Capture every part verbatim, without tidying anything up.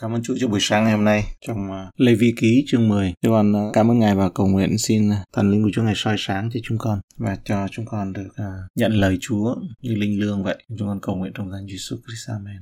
Cảm ơn Chúa cho buổi sáng ngày hôm nay trong Lê Vi Ký chương mười. Chúng con cảm ơn Ngài và cầu nguyện xin Thần Linh của Chúa Ngài soi sáng cho chúng con và cho chúng con được nhận lời Chúa như linh lương vậy. Chúng con cầu nguyện trong danh Jesus Christ. Amen.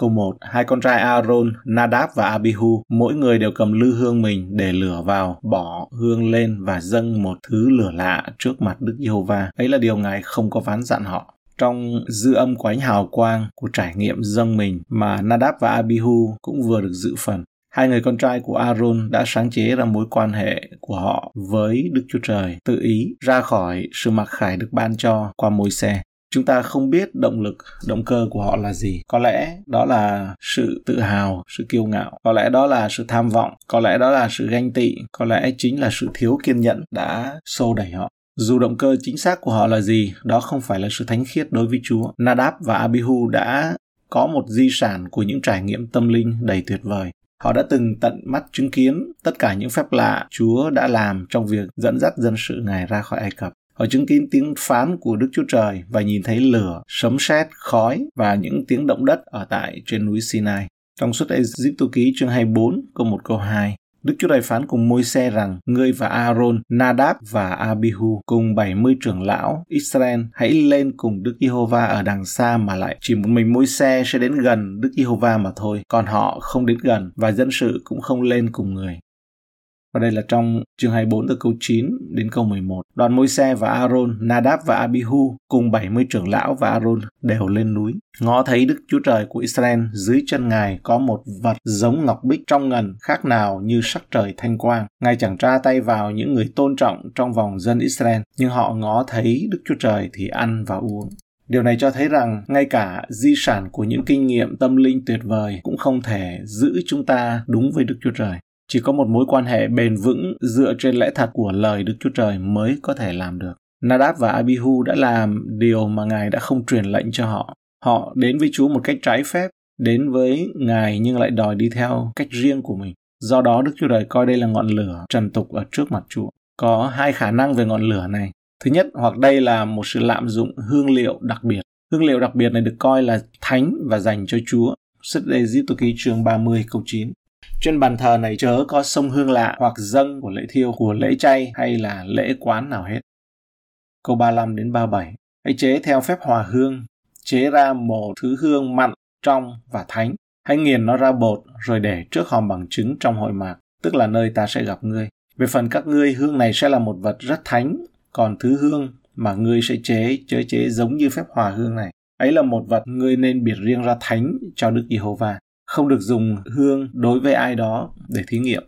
Câu một. Hai con trai Aaron, Nadab và Abihu, mỗi người đều cầm lư hương mình để lửa vào, bỏ hương lên và dâng một thứ lửa lạ trước mặt Đức Giê-hô-va. Ấy là điều Ngài không có phán dặn họ. Trong dư âm của ánh hào quang của trải nghiệm dâng mình mà Nadab và Abihu cũng vừa được dự phần. Hai người con trai của Aaron đã sáng chế ra mối quan hệ của họ với Đức Chúa Trời tự ý ra khỏi sự mặc khải được ban cho qua Môi-se. Chúng ta không biết động lực, động cơ của họ là gì. Có lẽ đó là sự tự hào, sự kiêu ngạo. Có lẽ đó là sự tham vọng. Có lẽ đó là sự ganh tị. Có lẽ chính là sự thiếu kiên nhẫn đã xô đẩy họ. Dù động cơ chính xác của họ là gì, đó không phải là sự thánh khiết đối với Chúa. Nadab và Abihu đã có một di sản của những trải nghiệm tâm linh đầy tuyệt vời. Họ đã từng tận mắt chứng kiến tất cả những phép lạ Chúa đã làm trong việc dẫn dắt dân sự Ngài ra khỏi Ai Cập. Họ chứng kiến tiếng phán của Đức Chúa Trời và nhìn thấy lửa, sấm sét, khói và những tiếng động đất ở tại trên núi Sinai. Trong Xuất Ê-díp-tô Ký chương hai mươi bốn, câu một, câu hai, Đức Chúa Trời phán cùng Môi-se rằng: Ngươi và Aaron, Nadab và Abihu cùng bảy mươi trưởng lão Israel hãy lên cùng Đức Giê-hô-va ở đằng xa mà lại. Chỉ một mình Môi-se sẽ đến gần Đức Giê-hô-va mà thôi, còn họ không đến gần và dân sự cũng không lên cùng người. Và đây là trong chương hai mươi bốn từ câu chín đến câu mười một. Đoàn Môi-se và Aaron, Nadab và Abihu cùng bảy mươi trưởng lão và Aaron đều lên núi. Ngó thấy Đức Chúa Trời của Israel, dưới chân Ngài có một vật giống ngọc bích trong ngần, khác nào như sắc trời thanh quang. Ngài chẳng tra tay vào những người tôn trọng trong vòng dân Israel, nhưng họ ngó thấy Đức Chúa Trời thì ăn và uống. Điều này cho thấy rằng ngay cả di sản của những kinh nghiệm tâm linh tuyệt vời cũng không thể giữ chúng ta đúng với Đức Chúa Trời. Chỉ có một mối quan hệ bền vững dựa trên lẽ thật của lời Đức Chúa Trời mới có thể làm được. Nadab và Abihu đã làm điều mà Ngài đã không truyền lệnh cho họ. Họ đến với Chúa một cách trái phép, đến với Ngài nhưng lại đòi đi theo cách riêng của mình. Do đó Đức Chúa Trời coi đây là ngọn lửa trần tục ở trước mặt Chúa. Có hai khả năng về ngọn lửa này. Thứ nhất, hoặc đây là một sự lạm dụng hương liệu đặc biệt. Hương liệu đặc biệt này được coi là thánh và dành cho Chúa. Xuất Ê-díp-tô Ký chương ba mươi câu chín. Trên bàn thờ này chớ có xông hương lạ hoặc dâng của lễ thiêu, của lễ chay hay là lễ quán nào hết. Câu ba mươi lăm đến ba mươi bảy. Hãy chế theo phép hòa hương, chế ra một thứ hương mặn, trong và thánh. Hãy nghiền nó ra bột rồi để trước hòm bằng chứng trong hội mạc, tức là nơi ta sẽ gặp ngươi. Về phần các ngươi, hương này sẽ là một vật rất thánh, còn thứ hương mà ngươi sẽ chế chớ chế giống như phép hòa hương này. Ấy là một vật ngươi nên biệt riêng ra thánh cho Đức Giê-hô-va. Không được dùng hương đối với ai đó để thí nghiệm.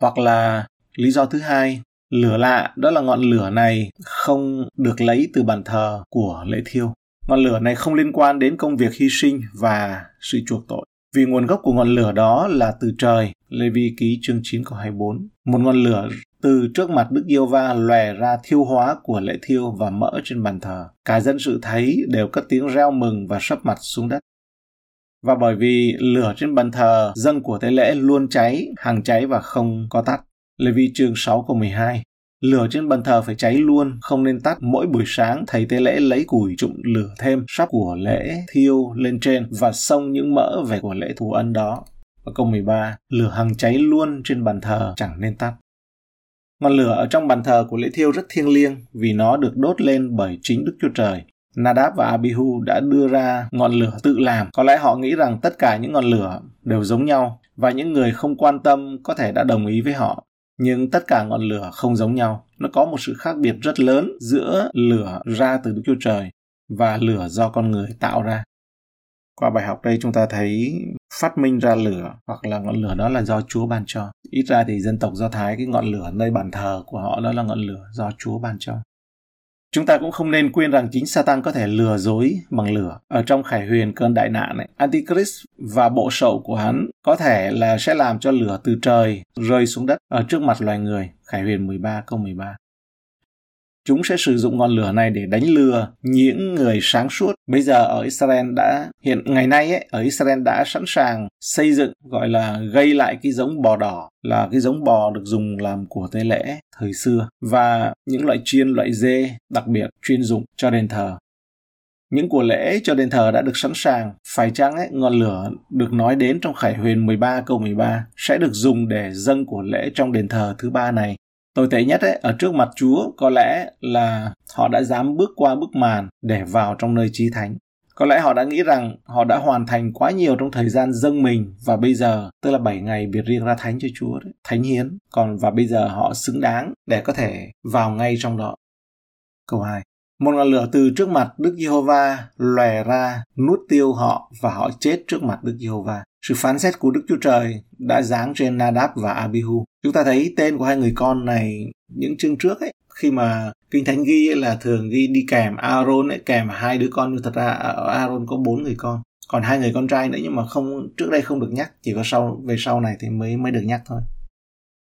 Hoặc là lý do thứ hai, lửa lạ, đó là ngọn lửa này không được lấy từ bàn thờ của lễ thiêu. Ngọn lửa này không liên quan đến công việc hy sinh và sự chuộc tội. Vì nguồn gốc của ngọn lửa đó là từ trời, Lê Vi Ký chương chín câu hai mươi bốn. Một ngọn lửa từ trước mặt Đức Giê-hô-va lòe ra thiêu hóa của lễ thiêu và mỡ trên bàn thờ. Cả dân sự thấy đều cất tiếng reo mừng và sấp mặt xuống đất. Và bởi vì lửa trên bàn thờ dâng của tế lễ luôn cháy, hàng cháy và không có tắt. Lê Vi chương sáu câu mười hai. Lửa trên bàn thờ phải cháy luôn, không nên tắt. Mỗi buổi sáng thầy tế lễ lấy củi trụm lửa thêm, sắp của lễ thiêu lên trên và xông những mỡ về của lễ thù ân đó. Và câu mười ba. Lửa hàng cháy luôn trên bàn thờ chẳng nên tắt. Ngọn lửa ở trong bàn thờ của lễ thiêu rất thiêng liêng vì nó được đốt lên bởi chính Đức Chúa Trời. Nadab và Abihu đã đưa ra ngọn lửa tự làm. Có lẽ họ nghĩ rằng tất cả những ngọn lửa đều giống nhau và những người không quan tâm có thể đã đồng ý với họ. Nhưng tất cả ngọn lửa không giống nhau. Nó có một sự khác biệt rất lớn giữa lửa ra từ Đức Chúa Trời và lửa do con người tạo ra. Qua bài học đây chúng ta thấy phát minh ra lửa hoặc là ngọn lửa đó là do Chúa ban cho. Ít ra thì dân tộc Do Thái, cái ngọn lửa nơi bàn thờ của họ đó là ngọn lửa do Chúa ban cho. Chúng ta cũng không nên quên rằng chính Satan có thể lừa dối bằng lửa. Ở trong Khải huyền cơn đại nạn này, Antichrist và bộ sậu của hắn có thể là sẽ làm cho lửa từ trời rơi xuống đất ở trước mặt loài người. Khải huyền mười ba câu mười ba. Chúng sẽ sử dụng ngọn lửa này để đánh lừa những người sáng suốt. Bây giờ ở Israel đã hiện ngày nay ấy, ở Israel đã sẵn sàng xây dựng gọi là gây lại cái giống bò đỏ, là cái giống bò được dùng làm của tế lễ thời xưa, và những loại chiên, loại dê đặc biệt chuyên dụng cho đền thờ. Những của lễ cho đền thờ đã được sẵn sàng, phải chăng ấy, ngọn lửa được nói đến trong Khải huyền mười ba câu mười ba sẽ được dùng để dâng của lễ trong đền thờ thứ ba này. Tồi tệ nhất ấy, ở trước mặt Chúa có lẽ là họ đã dám bước qua bức màn để vào trong nơi chí thánh. Có lẽ họ đã nghĩ rằng họ đã hoàn thành quá nhiều trong thời gian dâng mình và bây giờ, tức là bảy ngày biệt riêng ra thánh cho Chúa, đấy, thánh hiến. Còn và bây giờ họ xứng đáng để có thể vào ngay trong đó. Câu hai. Một ngọn lửa từ trước mặt Đức Giê-hô-va lòe ra, nuốt tiêu họ và họ chết trước mặt Đức Giê-hô-va. Sự phán xét của Đức Chúa Trời đã giáng trên Nadab và Abihu. Chúng ta thấy tên của hai người con này những chương trước ấy, khi mà Kinh Thánh ghi ấy là thường ghi đi kèm Aaron ấy, kèm hai đứa con, nhưng thật ra Aaron có bốn người con, còn hai người con trai nữa, nhưng mà không, trước đây không được nhắc, chỉ có sau về sau này thì mới mới được nhắc thôi.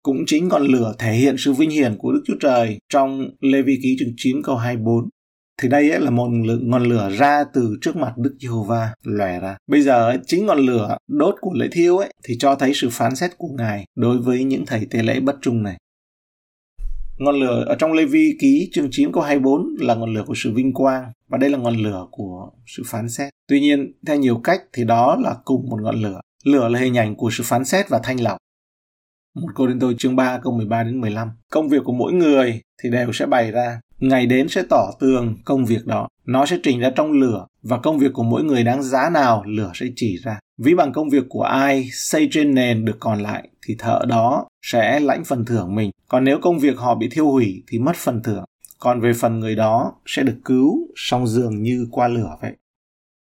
Cũng chính ngọn lửa thể hiện sự vinh hiển của Đức Chúa Trời trong Lê Vi Ký chương chín câu hai mươi bốn. Thì đây ấy là một ngọn lửa ra từ trước mặt Đức Giê-hô-va lòe ra. Bây giờ ấy, chính ngọn lửa đốt của lễ thiêu ấy thì cho thấy sự phán xét của Ngài đối với những thầy tế lễ bất trung này. Ngọn lửa ở trong Lê Vi Ký chương chín câu hai mươi bốn là ngọn lửa của sự vinh quang, và đây là ngọn lửa của sự phán xét. Tuy nhiên, theo nhiều cách thì đó là cùng một ngọn lửa. Lửa là hình ảnh của sự phán xét và thanh lọc. Một Cô-rinh-tô chương ba câu mười ba đến mười lăm. Công việc của mỗi người thì đều sẽ bày ra. Ngày đến sẽ tỏ tường công việc đó. Nó sẽ trình ra trong lửa, và công việc của mỗi người đáng giá nào lửa sẽ chỉ ra. Ví bằng công việc của ai xây trên nền được còn lại thì thợ đó sẽ lãnh phần thưởng mình. Còn nếu công việc họ bị thiêu hủy thì mất phần thưởng. Còn về phần người đó sẽ được cứu, song dường như qua lửa vậy.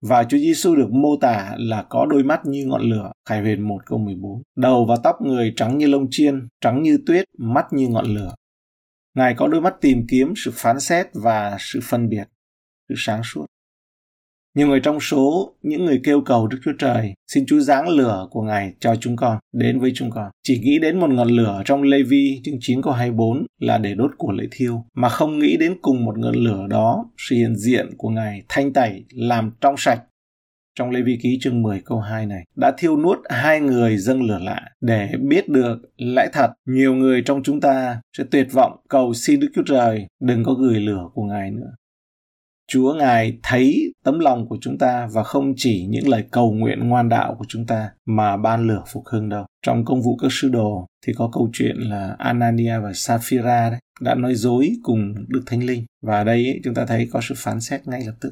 Và Chúa Giêsu được mô tả là có đôi mắt như ngọn lửa, Khải huyền một câu mười bốn. Đầu và tóc người trắng như lông chiên, trắng như tuyết, mắt như ngọn lửa. Ngài có đôi mắt tìm kiếm sự phán xét và sự phân biệt, sự sáng suốt. Nhiều người trong số những người kêu cầu Đức Chúa Trời, xin Chúa giáng lửa của Ngài cho chúng con, đến với chúng con, chỉ nghĩ đến một ngọn lửa trong Lê Vi chương chín câu hai mươi bốn là để đốt của lễ thiêu, mà không nghĩ đến cùng một ngọn lửa đó, sự hiện diện của Ngài thanh tẩy, làm trong sạch. Trong Lê Vi Ký chương mười câu hai này, đã thiêu nuốt hai người dâng lửa lạ để biết được lẽ thật. Nhiều người trong chúng ta sẽ tuyệt vọng cầu xin Đức Chúa Trời đừng có gửi lửa của Ngài nữa. Chúa Ngài thấy tấm lòng của chúng ta và không chỉ những lời cầu nguyện ngoan đạo của chúng ta mà ban lửa phục hưng đâu. Trong Công vụ các sứ đồ thì có câu chuyện là Anania và Safira đấy, đã nói dối cùng Đức Thánh Linh. Và đây ấy, chúng ta thấy có sự phán xét ngay lập tức.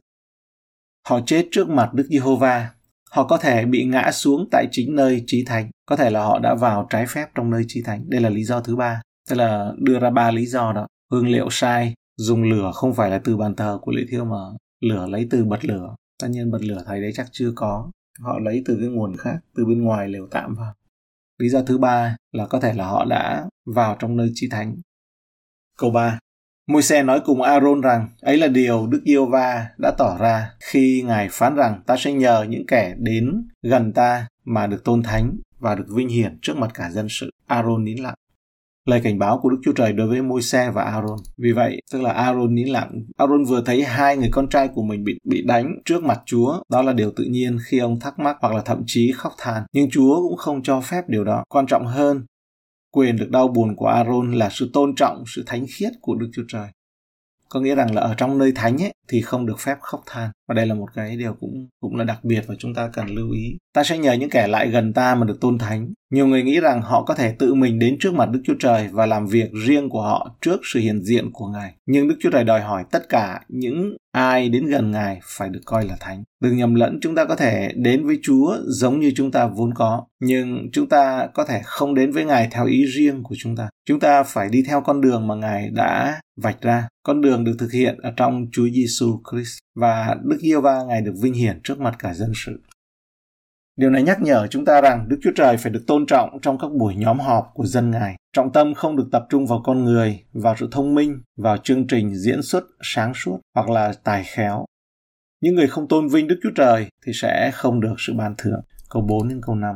Họ chết trước mặt Đức Giê-hô-va. Họ có thể bị ngã xuống tại chính nơi chí thánh. Có thể là họ đã vào trái phép trong nơi chí thánh. Đây là lý do thứ ba. Tức là đưa ra ba lý do đó. Hương liệu sai, dùng lửa không phải là từ bàn thờ của lễ thiêu mà lửa lấy từ bật lửa. Tất nhiên bật lửa thầy đấy chắc chưa có. Họ lấy từ cái nguồn khác, từ bên ngoài lều tạm vào. Lý do thứ ba là có thể là họ đã vào trong nơi chí thánh. Câu ba. Môi-se nói cùng Aaron rằng ấy là điều Đức Giê-hô-va đã tỏ ra khi Ngài phán rằng ta sẽ nhờ những kẻ đến gần ta mà được tôn thánh và được vinh hiển trước mặt cả dân sự. Aaron nín lặng. Lời cảnh báo của Đức Chúa Trời đối với Môi-se và Aaron. Vì vậy, tức là Aaron nín lặng. Aaron vừa thấy hai người con trai của mình bị bị đánh trước mặt Chúa. Đó là điều tự nhiên khi ông thắc mắc hoặc là thậm chí khóc than. Nhưng Chúa cũng không cho phép điều đó. Quan trọng hơn, quyền được đau buồn của Aaron là sự tôn trọng, sự thánh khiết của Đức Chúa Trời. Có nghĩa rằng là ở trong nơi thánh ấy, thì không được phép khóc than. Và đây là một cái điều cũng, cũng là đặc biệt và chúng ta cần lưu ý. Ta sẽ nhờ những kẻ lại gần ta mà được tôn thánh. Nhiều người nghĩ rằng họ có thể tự mình đến trước mặt Đức Chúa Trời và làm việc riêng của họ trước sự hiện diện của Ngài. Nhưng Đức Chúa Trời đòi hỏi tất cả những ai đến gần Ngài phải được coi là thánh. Đừng nhầm lẫn, chúng ta có thể đến với Chúa giống như chúng ta vốn có, nhưng chúng ta có thể không đến với Ngài theo ý riêng của chúng ta. Chúng ta phải đi theo con đường mà Ngài đã vạch ra. Con đường được thực hiện ở trong Chúa Giêsu Christ và Đức Giê-hô-va Ngài được vinh hiển trước mặt cả dân sự. Điều này nhắc nhở chúng ta rằng Đức Chúa Trời phải được tôn trọng trong các buổi nhóm họp của dân Ngài. Trọng tâm không được tập trung vào con người, vào sự thông minh, vào chương trình diễn xuất sáng suốt hoặc là tài khéo. Những người không tôn vinh Đức Chúa Trời thì sẽ không được sự ban thưởng. Câu bốn đến câu năm.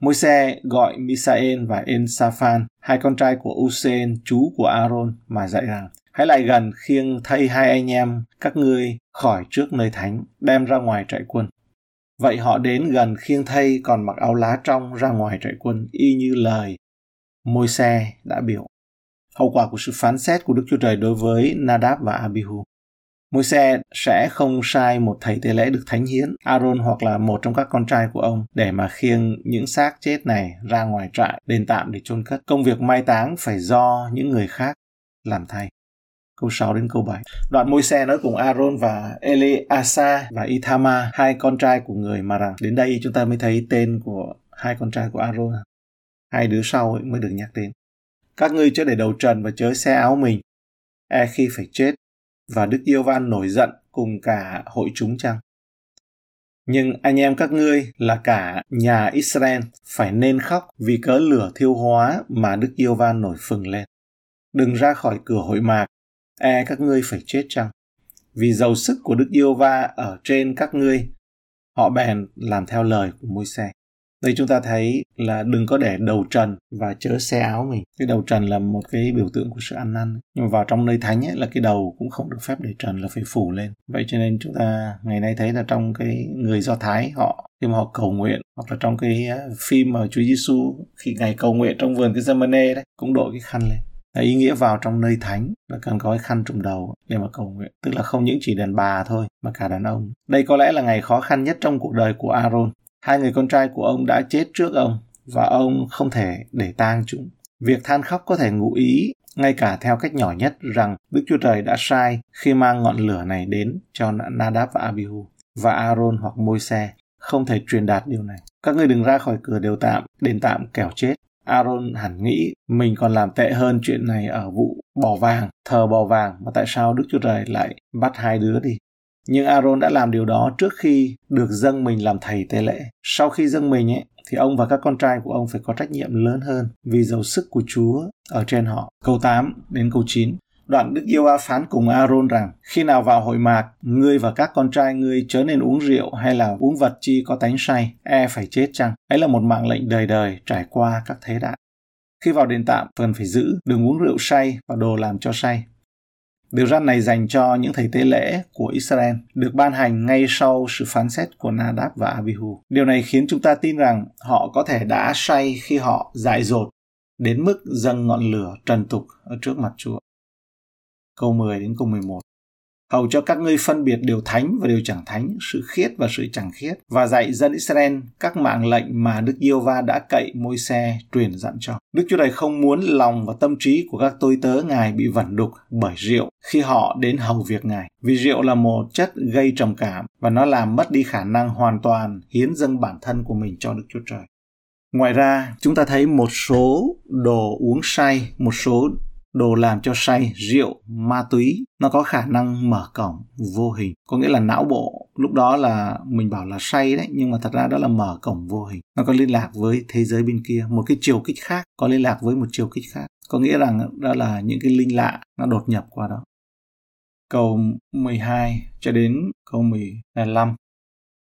Môi-se gọi Mi-sa-ên và En-sa-phan, hai con trai của Usen, chú của Aaron, mà dạy rằng hãy lại gần khiêng thây hai anh em các ngươi khỏi trước nơi thánh, đem ra ngoài trại quân. Vậy họ đến gần khiêng thây còn mặc áo lá trong ra ngoài trại quân, y như lời Môi-se đã biểu. Hậu quả của sự phán xét của Đức Chúa Trời đối với Nadab và Abihu. Môi-se sẽ không sai một thầy tế lễ được thánh hiến, Aaron hoặc là một trong các con trai của ông, để mà khiêng những xác chết này ra ngoài trại đền tạm để chôn cất. Công việc mai táng phải do những người khác làm thay. Câu sáu đến câu bảy. Đoạn Môi-se nói cùng Aaron và Eleazar và Ithamar, hai con trai của người mà rằng, đến đây chúng ta mới thấy tên của hai con trai của Aaron. Hai đứa sau ấy mới được nhắc đến. Các ngươi chớ để đầu trần và chớ xé áo mình, e khi phải chết. Và Đức Giê-hô-va nổi giận cùng cả hội chúng chăng? Nhưng anh em các ngươi là cả nhà Israel phải nên khóc vì cớ lửa thiêu hóa mà Đức Giê-hô-va nổi phừng lên. Đừng ra khỏi cửa hội mạc, e các ngươi phải chết chăng? Vì dầu sức của Đức Giê-hô-va ở trên các ngươi, họ bèn làm theo lời của Môi-se. Đây chúng ta thấy là đừng có để đầu trần và chớ xé áo mình. Cái đầu trần là một cái biểu tượng của sự ăn năn. Nhưng mà vào trong nơi thánh ấy, là cái đầu cũng không được phép để trần, là phải phủ lên. Vậy cho nên chúng ta ngày nay thấy là trong cái người Do Thái họ, khi mà họ cầu nguyện, hoặc là trong cái phim mà Chúa Giêsu khi Ngài cầu nguyện trong vườn cái Gia Ma Nê đấy, cũng đội cái khăn lên. Là ý nghĩa vào trong nơi thánh là cần có cái khăn trùm đầu để mà cầu nguyện. Tức là không những chỉ đàn bà thôi mà cả đàn ông. Đây có lẽ là ngày khó khăn nhất trong cuộc đời của Aaron. Hai người con trai của ông đã chết trước ông và ông không thể để tang chúng. Việc than khóc có thể ngụ ý, ngay cả theo cách nhỏ nhất, rằng Đức Chúa Trời đã sai khi mang ngọn lửa này đến cho Nadab và Abihu, và Aaron hoặc Môi-se không thể truyền đạt điều này. Các ngươi đừng ra khỏi cửa đều tạm, đền tạm kẻo chết. Aaron hẳn nghĩ mình còn làm tệ hơn chuyện này ở vụ bò vàng, thờ bò vàng, mà tại sao Đức Chúa Trời lại bắt hai đứa đi? Nhưng Aaron đã làm điều đó trước khi được dâng mình làm thầy tế lễ. Sau khi dâng mình ấy, thì ông và các con trai của ông phải có trách nhiệm lớn hơn vì dầu sức của Chúa ở trên họ. Câu tám đến câu chín. Đoạn Đức Giê-hô-va phán cùng Aaron rằng, khi nào vào hội mạc, ngươi và các con trai ngươi chớ nên uống rượu hay là uống vật chi có tánh say, e phải chết chăng? Ấy là một mạng lệnh đời đời trải qua các thế đại. Khi vào đền tạm, cần phải giữ, đừng uống rượu say và đồ làm cho say. Điều răn này dành cho những thầy tế lễ của Israel, được ban hành ngay sau sự phán xét của Nadab và Abihu. Điều này khiến chúng ta tin rằng họ có thể đã say khi họ dại dột đến mức dâng ngọn lửa trần tục ở trước mặt Chúa. Câu mười đến câu mười một. Hầu cho các ngươi phân biệt điều thánh và điều chẳng thánh, sự khiết và sự chẳng khiết, và dạy dân Israel các mạng lệnh mà Đức Giê-hô-va đã cậy Môi-se truyền dặn cho. Đức Chúa Trời không muốn lòng và tâm trí của các tôi tớ Ngài bị vẩn đục bởi rượu khi họ đến hầu việc Ngài. Vì rượu là một chất gây trầm cảm và nó làm mất đi khả năng hoàn toàn hiến dâng bản thân của mình cho Đức Chúa Trời. Ngoài ra, chúng ta thấy một số đồ uống say, một số đồ làm cho say, rượu, ma túy, nó có khả năng mở cổng vô hình. Có nghĩa là não bộ, lúc đó là mình bảo là say đấy, nhưng mà thật ra đó là mở cổng vô hình. Nó có liên lạc với thế giới bên kia, một cái chiều kích khác có liên lạc với một chiều kích khác. Có nghĩa rằng đó là những cái linh lạ, nó đột nhập qua đó. Câu mười hai cho đến câu mười lăm.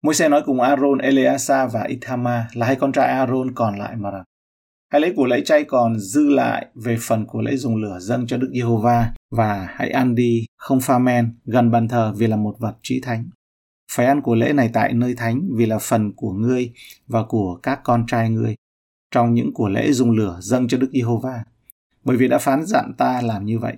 Môi-se nói cùng Aaron, Eleasa và Ithamar là hai con trai Aaron còn lại mà rằng, hãy lấy của lễ chay còn dư lại về phần của lễ dùng lửa dâng cho Đức Giê-hô-va, và hãy ăn đi không pha men gần bàn thờ, vì là một vật chí thánh. Phải ăn của lễ này tại nơi thánh, vì là phần của ngươi và của các con trai ngươi trong những của lễ dùng lửa dâng cho Đức Giê-hô-va, bởi vì đã phán dặn ta làm như vậy.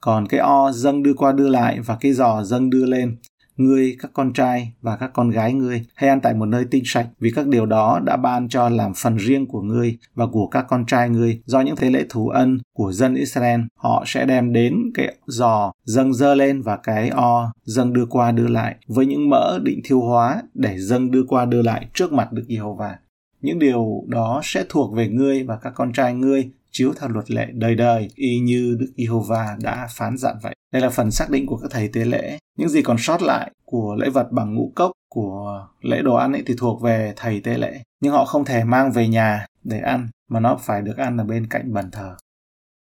Còn cái o dâng đưa qua đưa lại và cái giò dâng đưa lên, ngươi, các con trai và các con gái ngươi hãy ăn tại một nơi tinh sạch, vì các điều đó đã ban cho làm phần riêng của ngươi và của các con trai ngươi. Do những thế lễ thù ân của dân Israel, họ sẽ đem đến cái giò dâng dơ lên và cái o dâng đưa qua đưa lại với những mỡ định thiêu hóa để dâng đưa qua đưa lại trước mặt Đức Giê-hô-va. Những điều đó sẽ thuộc về ngươi và các con trai ngươi chiếu theo luật lệ đời đời, y như Đức Giê-hô-va đã phán dặn vậy. Đây là phần xác định của các thầy tế lễ. Những gì còn sót lại của lễ vật bằng ngũ cốc, của lễ đồ ăn ấy thì thuộc về thầy tế lễ. Nhưng họ không thể mang về nhà để ăn, mà nó phải được ăn ở bên cạnh bàn thờ.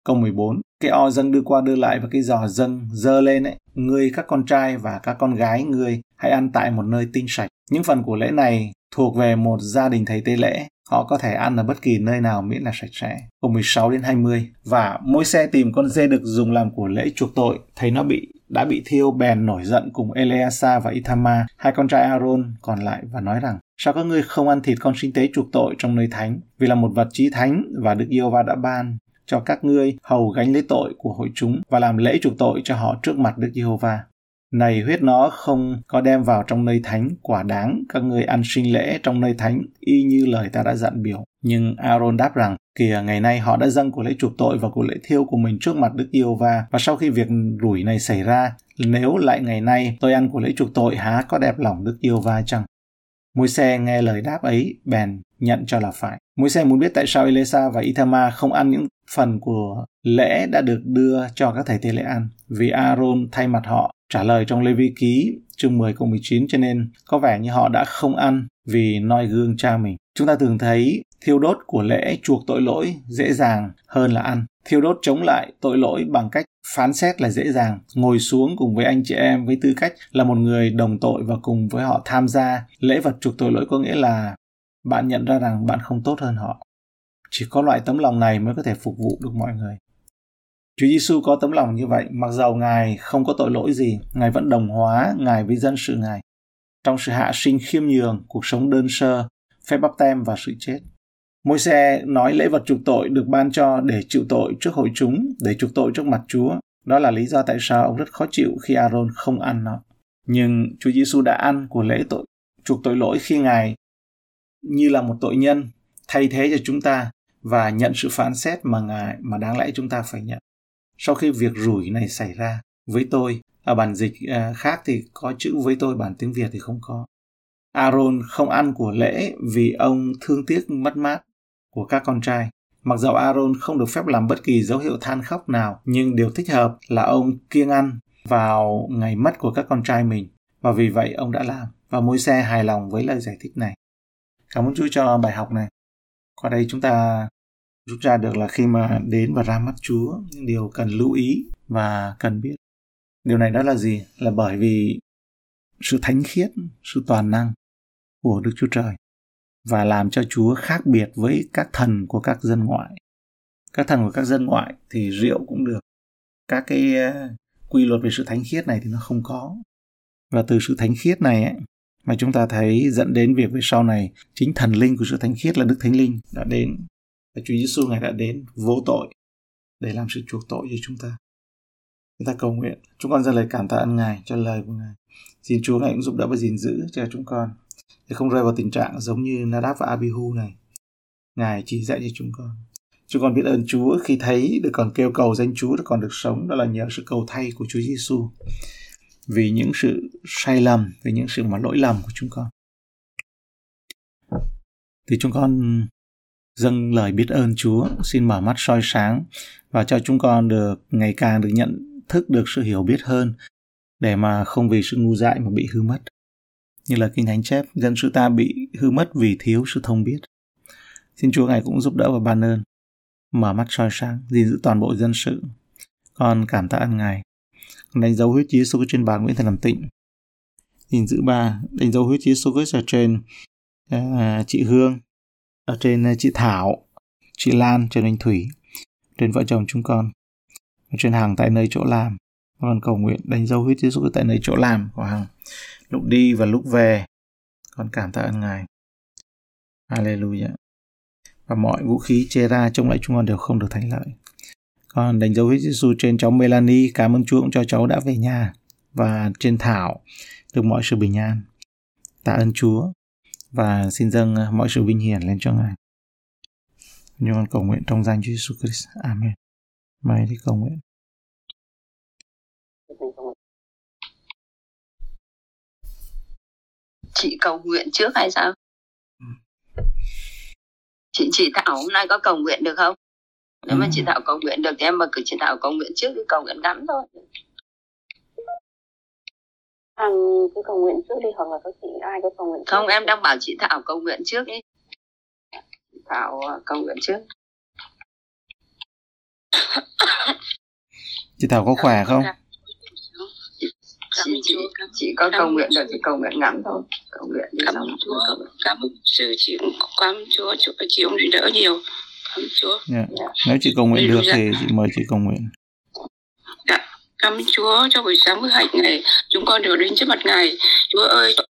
Câu mười bốn. Cái o dâng đưa qua đưa lại và cái giò dâng dơ lên ấy, ngươi, các con trai và các con gái ngươi hãy ăn tại một nơi tinh sạch. Những phần của lễ này thuộc về một gia đình thầy tế lễ. Họ có thể ăn ở bất kỳ nơi nào miễn là sạch sẽ. Câu mười sáu đến hai mươi. Và Môi-se tìm con dê được dùng làm của lễ chuộc tội, thấy nó bị đã bị thiêu, bèn nổi giận cùng Eleasa và Ithamar, hai con trai Aaron còn lại, và nói rằng, sao các ngươi không ăn thịt con sinh tế chuộc tội trong nơi thánh, vì là một vật chí thánh, và Đức Giê-hô-va đã ban cho các ngươi hầu gánh lấy tội của hội chúng và làm lễ chuộc tội cho họ trước mặt Đức Giê-hô-va. Này huyết nó không có đem vào trong nơi thánh, quả đáng các ngươi ăn sinh lễ trong nơi thánh, y như lời ta đã dặn biểu. Nhưng Aaron đáp rằng, kìa ngày nay họ đã dâng của lễ chuộc tội và của lễ thiêu của mình trước mặt Đức Giê-hô-va, và sau khi việc rủi này xảy ra, nếu lại ngày nay tôi ăn của lễ chuộc tội, há có đẹp lòng Đức Giê-hô-va chăng? Môi-se nghe lời đáp ấy, bèn nhận cho là phải. Môi-se muốn biết tại sao Êlêasa và Ithamar không ăn những phần của lễ đã được đưa cho các thầy tế lễ ăn, vì Aaron thay mặt họ trả lời trong Lê Vi Ký chương mười câu mười chín, cho nên có vẻ như họ đã không ăn vì noi gương cha mình. Chúng ta thường thấy thiêu đốt của lễ chuộc tội lỗi dễ dàng hơn là ăn. Thiêu đốt chống lại tội lỗi bằng cách phán xét là dễ dàng, ngồi xuống cùng với anh chị em với tư cách là một người đồng tội và cùng với họ tham gia lễ vật chuộc tội lỗi, có nghĩa là bạn nhận ra rằng bạn không tốt hơn họ. Chỉ có loại tấm lòng này mới có thể phục vụ được mọi người. Chúa Giêsu có tấm lòng như vậy, mặc dầu Ngài không có tội lỗi gì, Ngài vẫn đồng hóa Ngài với dân sự Ngài. Trong sự hạ sinh khiêm nhường, cuộc sống đơn sơ, phép báp tem và sự chết. Môi-se nói lễ vật chuộc tội được ban cho để chịu tội trước hội chúng, để chuộc tội trước mặt Chúa. Đó là lý do tại sao ông rất khó chịu khi Aaron không ăn nó. Nhưng Chúa Giêsu đã ăn của lễ tội chuộc tội lỗi khi Ngài như là một tội nhân thay thế cho chúng ta và nhận sự phán xét mà Ngài mà đáng lẽ chúng ta phải nhận. Sau khi việc rủi này xảy ra, với tôi, ở bản dịch khác thì có chữ với tôi, bản tiếng Việt thì không có. Aaron không ăn của lễ vì ông thương tiếc mất mát của các con trai. Mặc dầu Aaron không được phép làm bất kỳ dấu hiệu than khóc nào, nhưng điều thích hợp là ông kiêng ăn vào ngày mất của các con trai mình. Và vì vậy ông đã làm, và Môi-se hài lòng với lời giải thích này. Cảm ơn Chúa cho bài học này. Qua đây chúng ta rút ra được là khi mà đến và ra mắt Chúa, những điều cần lưu ý và cần biết. Điều này đó là gì? Là bởi vì sự thánh khiết, sự toàn năng của Đức Chúa Trời và làm cho Chúa khác biệt với các thần của các dân ngoại. Các thần của các dân ngoại thì rượu cũng được. Các cái quy luật về sự thánh khiết này thì nó không có. Và từ sự thánh khiết này ấy, mà chúng ta thấy dẫn đến việc về sau này, chính thần linh của sự thánh khiết là Đức Thánh Linh đã đến. Và Chúa Giêsu Ngài đã đến vô tội để làm sự chuộc tội cho chúng ta. Chúng ta cầu nguyện. Chúng con dâng lời cảm tạ ơn Ngài cho lời của Ngài. Xin Chúa Ngài cũng giúp đỡ và gìn giữ cho chúng con để không rơi vào tình trạng giống như Nadab và Abihu này. Ngài chỉ dạy cho chúng con. Chúng con biết ơn Chúa khi thấy được còn kêu cầu danh Chúa, được còn được sống. Đó là nhờ sự cầu thay của Chúa Giêsu. Vì những sự sai lầm, vì những sự mà lỗi lầm của chúng con, thì chúng con dâng lời biết ơn Chúa, xin mở mắt soi sáng và cho chúng con được ngày càng được nhận thức được sự hiểu biết hơn để mà không vì sự ngu dại mà bị hư mất. Như là Kinh Thánh chép, dân sự ta bị hư mất vì thiếu sự thông biết. Xin Chúa Ngài cũng giúp đỡ và ban ơn, mở mắt soi sáng, gìn giữ toàn bộ dân sự. Con cảm tạ ơn Ngài. Đánh dấu huyết Giê-xu Christ trên bàn Nguyễn Thần Làm Tịnh. Gìn giữ bà, đánh dấu huyết Giê-xu Christ ở trên uh, chị Hương, ở trên chị Thảo, chị Lan, trên anh Thủy, trên vợ chồng chúng con, trên Hằng tại nơi chỗ làm. Con cầu nguyện đánh dấu huyết Giê-xu Christ tại nơi chỗ làm của Hằng, lúc đi và lúc về. Con cảm tạ ơn Ngài. Hallelujah. Và mọi vũ khí chê ra chống lại chúng con đều không được thành lợi. Con đánh dấu huyết Giê-xu trên cháu Melanie, cảm ơn Chúa cũng cho cháu đã về nhà, và trên Thảo được mọi sự bình an. Tạ ơn Chúa và xin dâng mọi sự vinh hiển lên cho Ngài. Nhưng con cầu nguyện trong danh Chúa Jesus Christ. Amen. Mai thì cầu nguyện. Chị cầu nguyện trước hay sao? Ừ. Chị chị Thảo hôm nay có cầu nguyện được không? Nếu mà chị Thảo cầu nguyện được thì em mà cứ chị Thảo cầu nguyện trước, cứ cầu nguyện ngắn thôi. Hằng cứ cầu nguyện trước đi, hoặc là các chị ai cứ cầu nguyện trước. Không, em đang bảo chị Thảo cầu nguyện trước đi. Thảo cầu nguyện trước. Chị Thảo có khỏe không? Chị, chị, chị có cầu nguyện được thì cầu nguyện ngắn thôi. Cầu nguyện đi. Cảm ơn Chúa, cảm ơn sự chị cảm ơn Chúa, chị cũng đỡ nhiều. Chúa. Yeah. Yeah. Nếu chị cầu nguyện được thì chị mời chị cầu nguyện. Cảm ơn Chúa cho buổi sáng phước hạnh này, chúng con đều đến trước mặt Ngài. Chúa ơi,